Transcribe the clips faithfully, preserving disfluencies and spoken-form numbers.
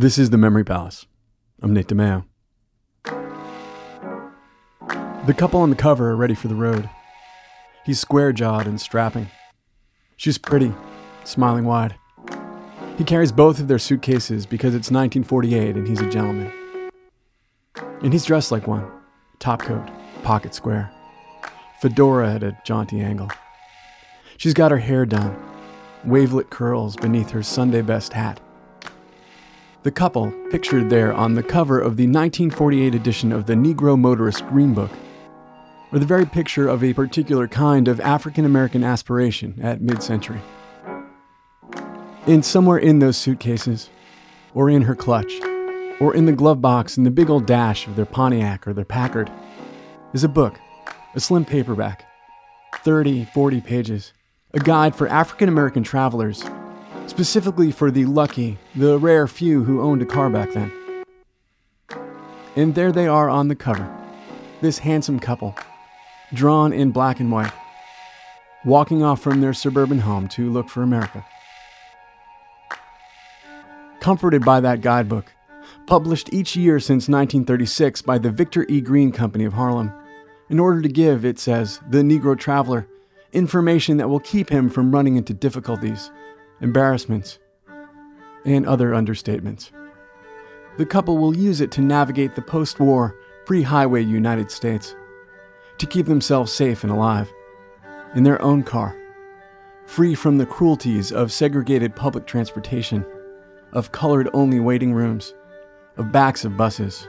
This is The Memory Palace. I'm Nate DiMeo. The couple on the cover are ready for the road. He's square-jawed and strapping. She's pretty, smiling wide. He carries both of their suitcases because it's nineteen forty-eight and he's a gentleman. And he's dressed like one. Top coat, pocket square. Fedora at a jaunty angle. She's got her hair done. Wavelet curls beneath her Sunday best hat. The couple, pictured there on the cover of the nineteen forty-eight edition of the Negro Motorist Green Book, are the very picture of a particular kind of African-American aspiration at mid-century. And somewhere in those suitcases, or in her clutch, or in the glove box in the big old dash of their Pontiac or their Packard, is a book, a slim paperback, thirty, forty pages, a guide for African-American travelers, specifically for the lucky, the rare few who owned a car back then. And there they are on the cover, this handsome couple, drawn in black and white, walking off from their suburban home to look for America. Comforted by that guidebook, published each year since nineteen thirty-six by the Victor E. Green Company of Harlem, in order to give, it says, the Negro traveler information that will keep him from running into difficulties, embarrassments, and other understatements. The couple will use it to navigate the post-war, pre-highway United States, to keep themselves safe and alive, in their own car, free from the cruelties of segregated public transportation, of colored-only waiting rooms, of backs of buses.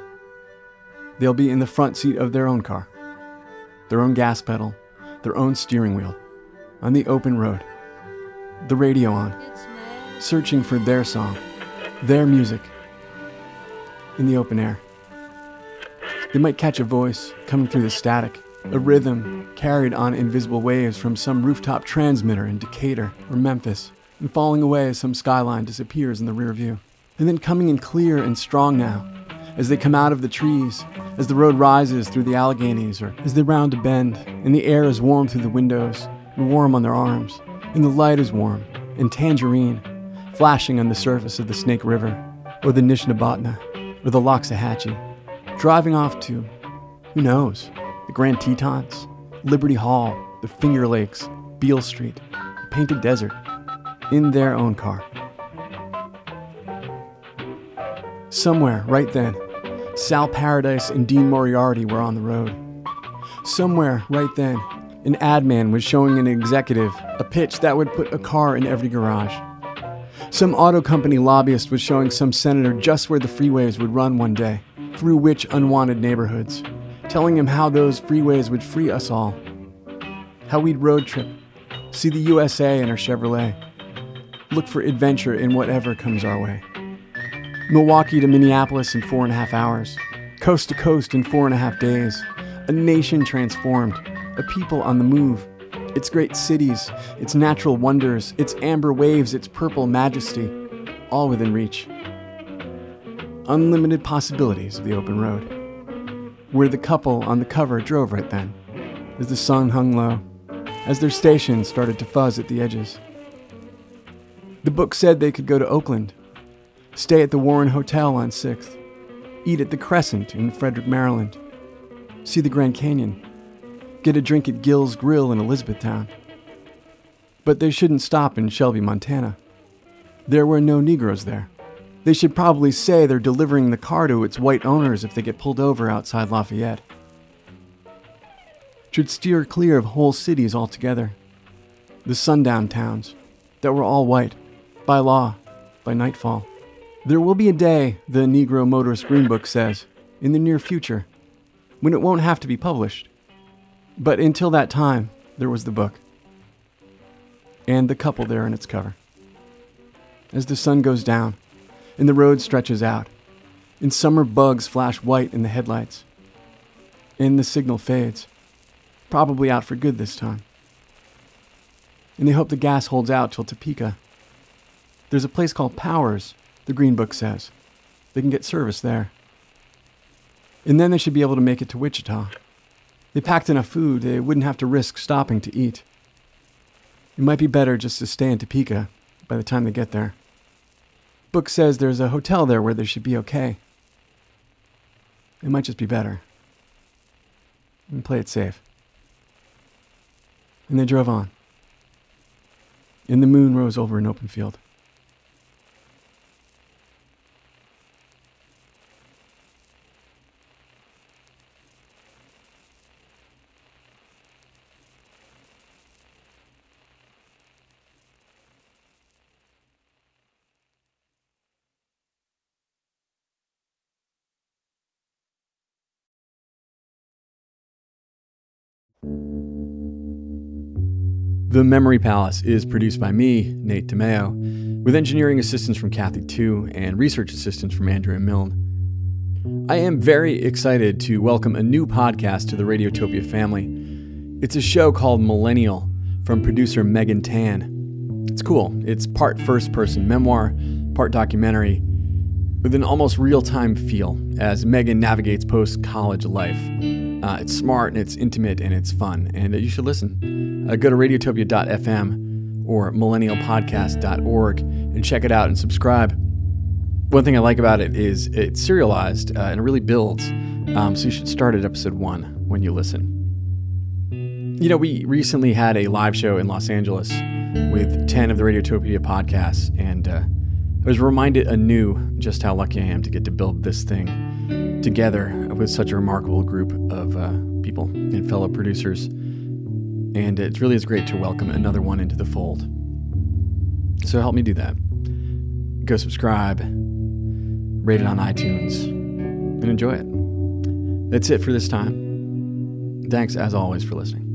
They'll be in the front seat of their own car, their own gas pedal, their own steering wheel, on the open road, the radio on, searching for their song, their music, in the open air. They might catch a voice coming through the static, a rhythm carried on invisible waves from some rooftop transmitter in Decatur or Memphis, and falling away as some skyline disappears in the rear view, and then coming in clear and strong now, as they come out of the trees, as the road rises through the Alleghenies, or as they round a bend, and the air is warm through the windows, and warm on their arms, and the light is warm, and tangerine, flashing on the surface of the Snake River, or the Nishnabotna, or the Loxahatchee, driving off to, who knows, the Grand Tetons, Liberty Hall, the Finger Lakes, Beale Street, the Painted Desert, in their own car. Somewhere, right then, Sal Paradise and Dean Moriarty were on the road. Somewhere, right then, an ad man was showing an executive a pitch that would put a car in every garage. Some auto company lobbyist was showing some senator just where the freeways would run one day, through which unwanted neighborhoods, telling him how those freeways would free us all, how we'd road trip, see the U S A in our Chevrolet, look for adventure in whatever comes our way. Milwaukee to Minneapolis in four and a half hours, coast to coast in four and a half days, a nation transformed, a people on the move, its great cities, its natural wonders, its amber waves, its purple majesty, all within reach. Unlimited possibilities of the open road, where the couple on the cover drove right then, as the sun hung low, as their station started to fuzz at the edges. The book said they could go to Oakland, stay at the Warren Hotel on sixth, eat at the Crescent in Frederick, Maryland, see the Grand Canyon, get a drink at Gill's Grill in Elizabethtown. But they shouldn't stop in Shelby, Montana. There were no Negroes there. They should probably say they're delivering the car to its white owners if they get pulled over outside Lafayette. Should steer clear of whole cities altogether. The sundown towns that were all white, by law, by nightfall. There will be a day, the Negro Motorist Green Book says, in the near future, when it won't have to be published. But until that time, there was the book. And the couple there in its cover. As the sun goes down, and the road stretches out, and summer bugs flash white in the headlights, and the signal fades, probably out for good this time. And they hope the gas holds out till Topeka. There's a place called Powers, the Green Book says. They can get service there. And then they should be able to make it to Wichita. They packed enough food, they wouldn't have to risk stopping to eat. It might be better just to stay in Topeka by the time they get there. Book says there's a hotel there where they should be okay. It might just be better. And play it safe. And they drove on. And the moon rose over an open field. The Memory Palace is produced by me, Nate DiMeo, with engineering assistance from Kathy Tu and research assistance from Andrea Milne. I am very excited to welcome a new podcast to the Radiotopia family. It's a show called Millennial from producer Megan Tan. It's cool. It's part first-person memoir, part documentary, with an almost real-time feel as Megan navigates post-college life. Uh, it's smart, and it's intimate, and it's fun, and uh, you should listen. Uh, go to radiotopia dot f m or millennial podcast dot org and check it out and subscribe. One thing I like about it is it's serialized uh, and it really builds. Um, so you should start at episode one when you listen. You know, we recently had a live show in Los Angeles with ten of the Radiotopia podcasts. And uh, I was reminded anew just how lucky I am to get to build this thing together with such a remarkable group of uh, people and fellow producers. And it really is great to welcome another one into the fold. So help me do that. Go subscribe, rate it on iTunes, and enjoy it. That's it for this time. Thanks, as always, for listening.